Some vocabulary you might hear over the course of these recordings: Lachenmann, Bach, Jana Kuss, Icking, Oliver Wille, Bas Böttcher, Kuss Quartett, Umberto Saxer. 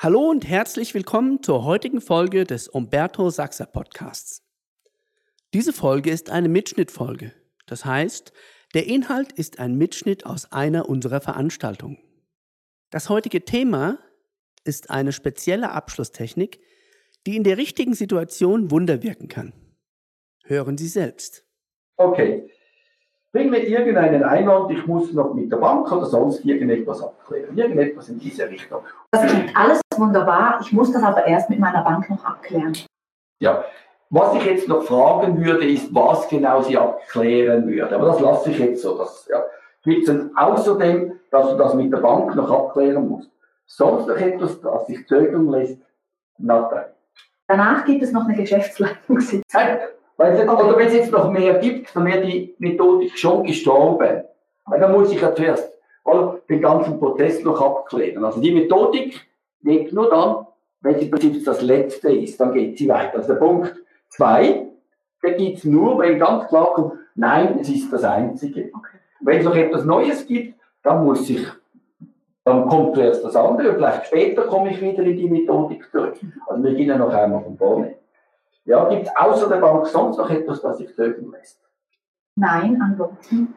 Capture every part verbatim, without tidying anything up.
Hallo und herzlich willkommen zur heutigen Folge des Umberto Saxer Podcasts. Diese Folge ist eine Mitschnittfolge. Das heißt, der Inhalt ist ein Mitschnitt aus einer unserer Veranstaltungen. Das heutige Thema ist eine spezielle Abschlusstechnik, die in der richtigen Situation Wunder wirken kann. Hören Sie selbst. Okay, bring mir irgendeinen Einwand, ich muss noch mit der Bank oder sonst irgendetwas abklären. Irgendetwas in diese Richtung. Das klingt alles wunderbar, ich muss das aber erst mit meiner Bank noch abklären. Ja, was ich jetzt noch fragen würde, ist, was genau sie abklären würde. Aber das lasse ich jetzt so. Dass, ja. Wissen außerdem, dass du das mit der Bank noch abklären musst. Sonst noch etwas, das sich zögern lässt, na dann. Danach gibt es noch eine Geschäftsleitungssitzung. Nein, weil, oder wenn es jetzt noch mehr gibt, dann wäre die Methode schon gestorben. Weil dann muss ich ja zuerst oder, den ganzen Prozess noch abklären. Also die Methodik lebt nur dann, wenn sie im Prinzip das Letzte ist, dann geht sie weiter. Also der Punkt zwei, der gibt es nur, wenn ganz klar kommt, nein, es ist das Einzige. Wenn es noch etwas Neues gibt, dann muss ich, dann kommt zuerst das andere, vielleicht später komme ich wieder in die Methodik zurück. Also wir gehen ja noch einmal von vorne. Ja, gibt es außer der Bank sonst noch etwas, das sich zögern lässt? Nein, ansonsten.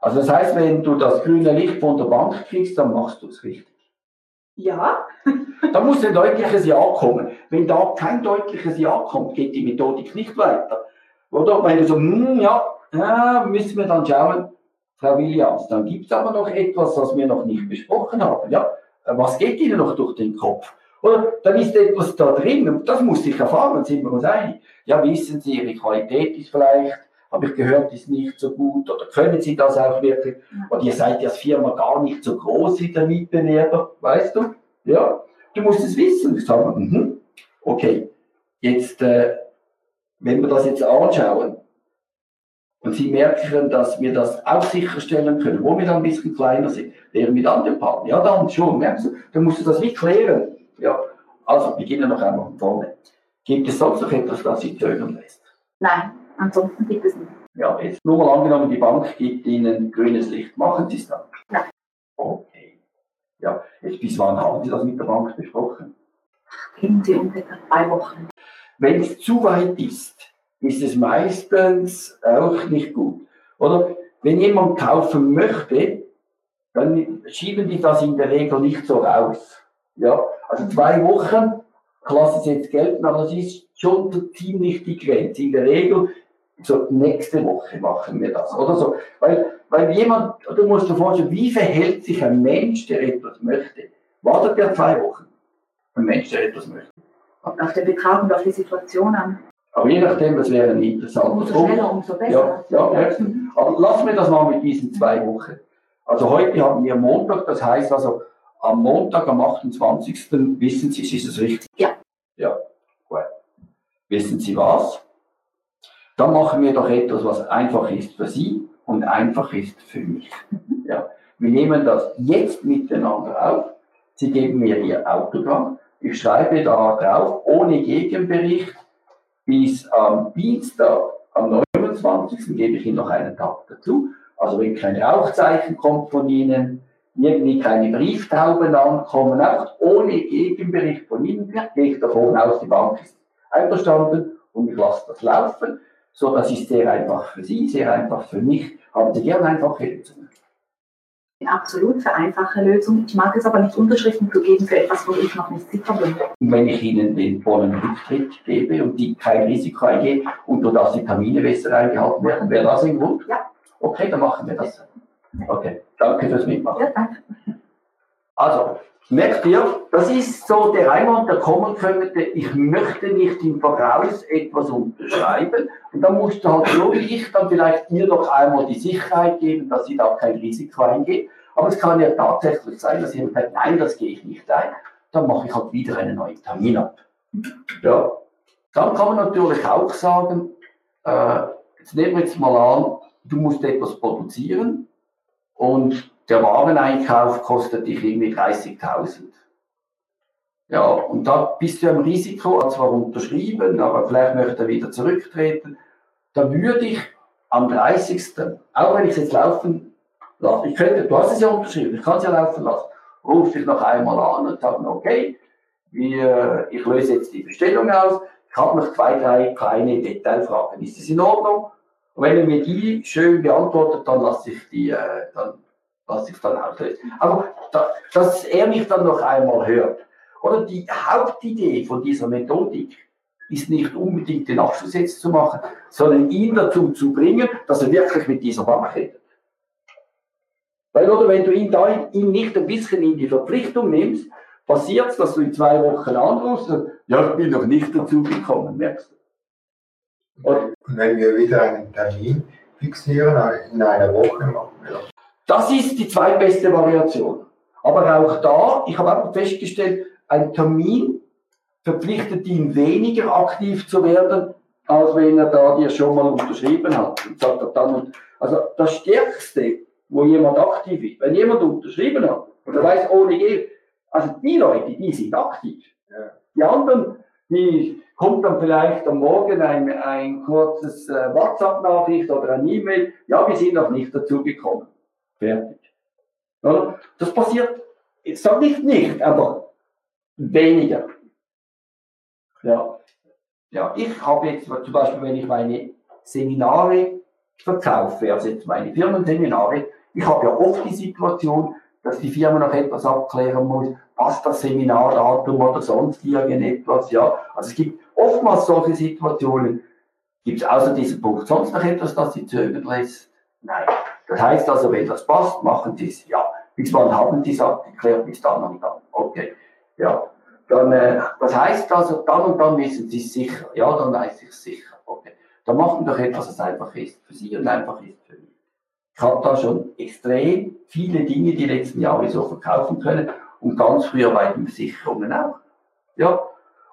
Also das heißt, wenn du das grüne Licht von der Bank kriegst, dann machst du es richtig. Ja. Da muss ein deutliches Ja kommen. Wenn da kein deutliches Ja kommt, geht die Methodik nicht weiter. Oder? Wenn du so, hm, ja, ja, müssen wir dann schauen, Frau Williams, dann gibt es aber noch etwas, was wir noch nicht besprochen haben. Ja? Was geht Ihnen noch durch den Kopf? Oder dann ist etwas da drin, das muss ich erfahren, sind wir uns einig. Ja, wissen Sie, Ihre Qualität ist vielleicht, habe ich gehört, ist nicht so gut, oder können Sie das auch wirklich? Oder ihr seid ja als Firma gar nicht so groß wie der Mitbewerber, weißt du? Ja, du musst es wissen. Ich sage, mhm. Okay, jetzt, äh, wenn wir das jetzt anschauen und Sie merken, dass wir das auch sicherstellen können, wo wir dann ein bisschen kleiner sind, wären wir dann der Partner. Ja, dann schon, merkst du, dann musst du das wie klären. Ja, also, wir gehen ja noch einmal von vorne. Gibt es sonst noch etwas, das Sie zögern lässt? Nein. Ansonsten gibt es nicht. Ja, jetzt nur mal angenommen, die Bank gibt Ihnen grünes Licht. Machen Sie es dann? Nein. Okay. Ja, jetzt bis wann haben Sie das mit der Bank besprochen? Geben Sie ungefähr zwei Wochen. Wenn es zu weit ist, ist es meistens auch nicht gut. Oder wenn jemand kaufen möchte, dann schieben die das in der Regel nicht so raus. Ja, also zwei Wochen, ich lasse es jetzt gelten, aber das ist schon ziemlich die Grenze. In der Regel so, nächste Woche machen wir das, oder so. Weil, weil jemand, du musst dir vorstellen, wie verhält sich ein Mensch, der etwas möchte? Wartet ja zwei Wochen. Ein Mensch, der etwas möchte. Kommt auf den Betrag und auf die Situation an. Aber je nachdem, das wäre interessant. Umso schneller, umso besser. Ja, ja, aber lassen wir das mal mit diesen zwei Wochen. Also heute haben wir Montag, das heisst also, am Montag, am achtundzwanzigsten wissen Sie, ist es richtig? Ja. Ja, gut. Wissen Sie was? Dann machen wir doch etwas, was einfach ist für Sie und einfach ist für mich. Ja. Wir nehmen das jetzt miteinander auf. Sie geben mir Ihr Autogramm. Ich schreibe da drauf, ohne Gegenbericht, bis am Dienstag, am neunundzwanzigsten gebe ich Ihnen noch einen Tag dazu. Also wenn kein Rauchzeichen kommt von Ihnen, irgendwie keine Brieftauben ankommen, auch ohne Gegenbericht von Ihnen, gehe ich davon aus, die Bank ist einverstanden und ich lasse das laufen. So, das ist sehr einfach für Sie, sehr einfach für mich. Haben Sie gerne einfache Lösungen? Eine absolut vereinfachte Lösung. Ich mag es aber nicht, Unterschriften zu geben für etwas, wo ich noch nicht sicher bin. Und wenn ich Ihnen den vollen Rücktritt gebe und die kein Risiko eingehe und nur, dass die Termine besser eingehalten werden, wäre das ein Grund? Ja. Okay, dann machen wir das. Okay, danke fürs Mitmachen. Ja, danke. Also, merkt ihr, das ist so der Einwand, der kommen könnte, ich möchte nicht im Voraus etwas unterschreiben. Und dann musst du halt so wie ich dann vielleicht dir noch einmal die Sicherheit geben, dass sie da kein Risiko eingeht. Aber es kann ja tatsächlich sein, dass jemand sagt, nein, das gehe ich nicht ein. Dann mache ich halt wieder einen neuen Termin ab. Ja. Dann kann man natürlich auch sagen, äh, jetzt nehmen wir jetzt mal an, du musst etwas produzieren. Und der Wareneinkauf kostet dich irgendwie dreißigtausend. Ja, und da bist du am Risiko, hat zwar unterschrieben, aber vielleicht möchte er wieder zurücktreten. Da würde ich am dreißigsten, auch wenn ich es jetzt laufen lasse, ich könnte, du hast es ja unterschrieben, ich kann es ja laufen lassen. rufe ich noch einmal an und sage mir, okay, wir, ich löse jetzt die Bestellung aus. Ich habe noch zwei, drei kleine Detailfragen. Ist das in Ordnung? Und wenn er mir die schön beantwortet, dann lasse ich die, äh, dann lasse ich dann auslösen. Aber da, dass er mich dann noch einmal hört. Oder die Hauptidee von dieser Methodik ist nicht unbedingt den Abschluss jetzt zu machen, sondern ihn dazu zu bringen, dass er wirklich mit dieser Bank redet. Weil, oder wenn du ihn, da, ihn nicht ein bisschen in die Verpflichtung nimmst, passiert es, dass du in zwei Wochen anrufst und ja, ich bin noch nicht dazu gekommen, merkst du. Und wenn wir wieder einen Termin fixieren, in einer Woche machen wir das. Das ist die zweitbeste Variation. Aber auch da, ich habe auch festgestellt, ein Termin verpflichtet ihn weniger aktiv zu werden, als wenn er da dir schon mal unterschrieben hat. Und sagt er dann, also das Stärkste, wo jemand aktiv ist, wenn jemand unterschrieben hat, und er weiß, ohne Geld, also die Leute, die sind aktiv. Ja. Die anderen, die kommt dann vielleicht am Morgen ein, ein kurzes äh, WhatsApp-Nachricht oder eine E-Mail, ja, wir sind noch nicht dazu gekommen. Fertig. Ja, das passiert, ich sage nicht nicht, aber weniger. Ja. Ja, ich habe jetzt zum Beispiel, wenn ich meine Seminare verkaufe, also jetzt meine Firmenseminare, ich habe ja oft die Situation, dass die Firma noch etwas abklären muss, passt das Seminardatum oder sonst irgendetwas, ja. Also es gibt oftmals solche Situationen, gibt es außer diesem Punkt sonst noch etwas, das sie zögern lässt? Nein. Das heißt also, wenn das passt, machen sie es, ja. Bis wann haben die es abgeklärt, bis dann und dann. Okay, ja. Dann, äh, das heißt also, dann und dann wissen sie es sicher. Ja, dann weiß ich es sicher. Okay. Dann machen wir doch etwas, das einfach ist für sie und einfach ist für mich. Ich habe da schon extrem viele Dinge die letzten Jahre so verkaufen können und ganz früher bei den Versicherungen auch. Ja.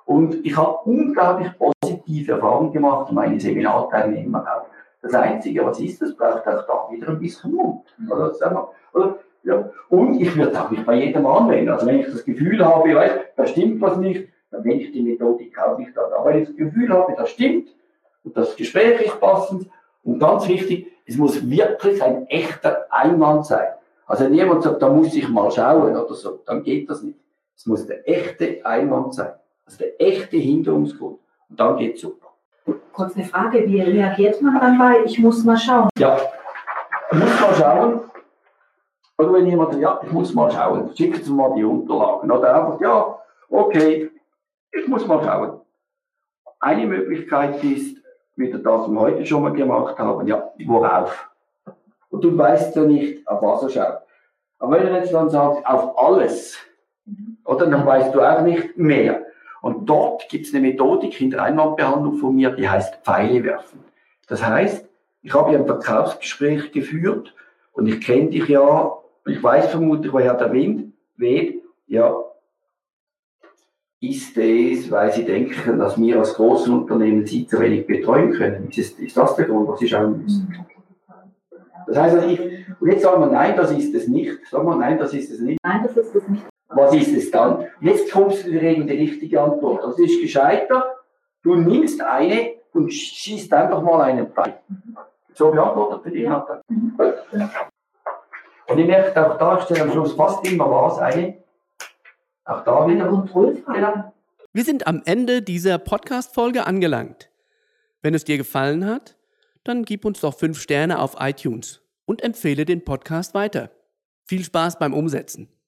Und ich habe unglaublich positive Erfahrungen gemacht und meine Seminarteilnehmer auch. Das Einzige, was ist, das braucht auch da wieder ein bisschen Mut. Also, sagen wir, oder? Ja. Und ich würde auch nicht bei jedem anwenden. Also wenn ich das Gefühl habe, ich weiß, da stimmt was nicht, dann wende ich die Methodik auch nicht an. Aber wenn ich das Gefühl habe, das stimmt und das Gespräch ist passend und ganz wichtig, es muss wirklich ein echter Einwand sein. Also wenn jemand sagt, da muss ich mal schauen oder so, dann geht das nicht. Es muss der echte Einwand sein. Also der echte Hinderungsgrund. Und dann geht es super. Kurz eine Frage, wie reagiert man dann bei, ich muss mal schauen? Ja, ich muss mal schauen. Oder wenn jemand sagt, ja, ich muss mal schauen, schickt Sie mal die Unterlagen. Oder einfach, ja, okay, ich muss mal schauen. Eine Möglichkeit ist, wieder das, was wir heute schon mal gemacht haben, ja, worauf? Und du weißt ja nicht, auf was er schaut. Aber wenn er jetzt dann sagt, auf alles, oder dann weißt du auch nicht mehr. Und dort gibt es eine Methodik in der Einwandbehandlung von mir, die heißt Pfeile werfen. Das heißt, ich habe ja ein Verkaufsgespräch geführt und ich kenne dich ja, ich weiß vermutlich, woher der Wind weht, ja, ist es, weil sie denken, dass wir als großes Unternehmen sie zu wenig betreuen können. Ist, ist das der Grund, was sie schauen müssen? Das heißt, also ich, und jetzt sagen wir, nein, das ist es nicht. Sagen wir, nein, das ist es nicht. Nein, das ist es nicht. Was ist es dann? Jetzt kommst du in der Regel die richtige Antwort. Das ist gescheiter. Du nimmst eine und schießt einfach mal einen Pfeil. So beantwortet für dich. Ja. Und ich merke auch da, ich stelle am Schluss fast immer was ein. Auch da wieder Kontrollfrage. Wir sind am Ende dieser Podcast-Folge angelangt. Wenn es dir gefallen hat, dann gib uns doch fünf Sterne auf iTunes und empfehle den Podcast weiter. Viel Spaß beim Umsetzen.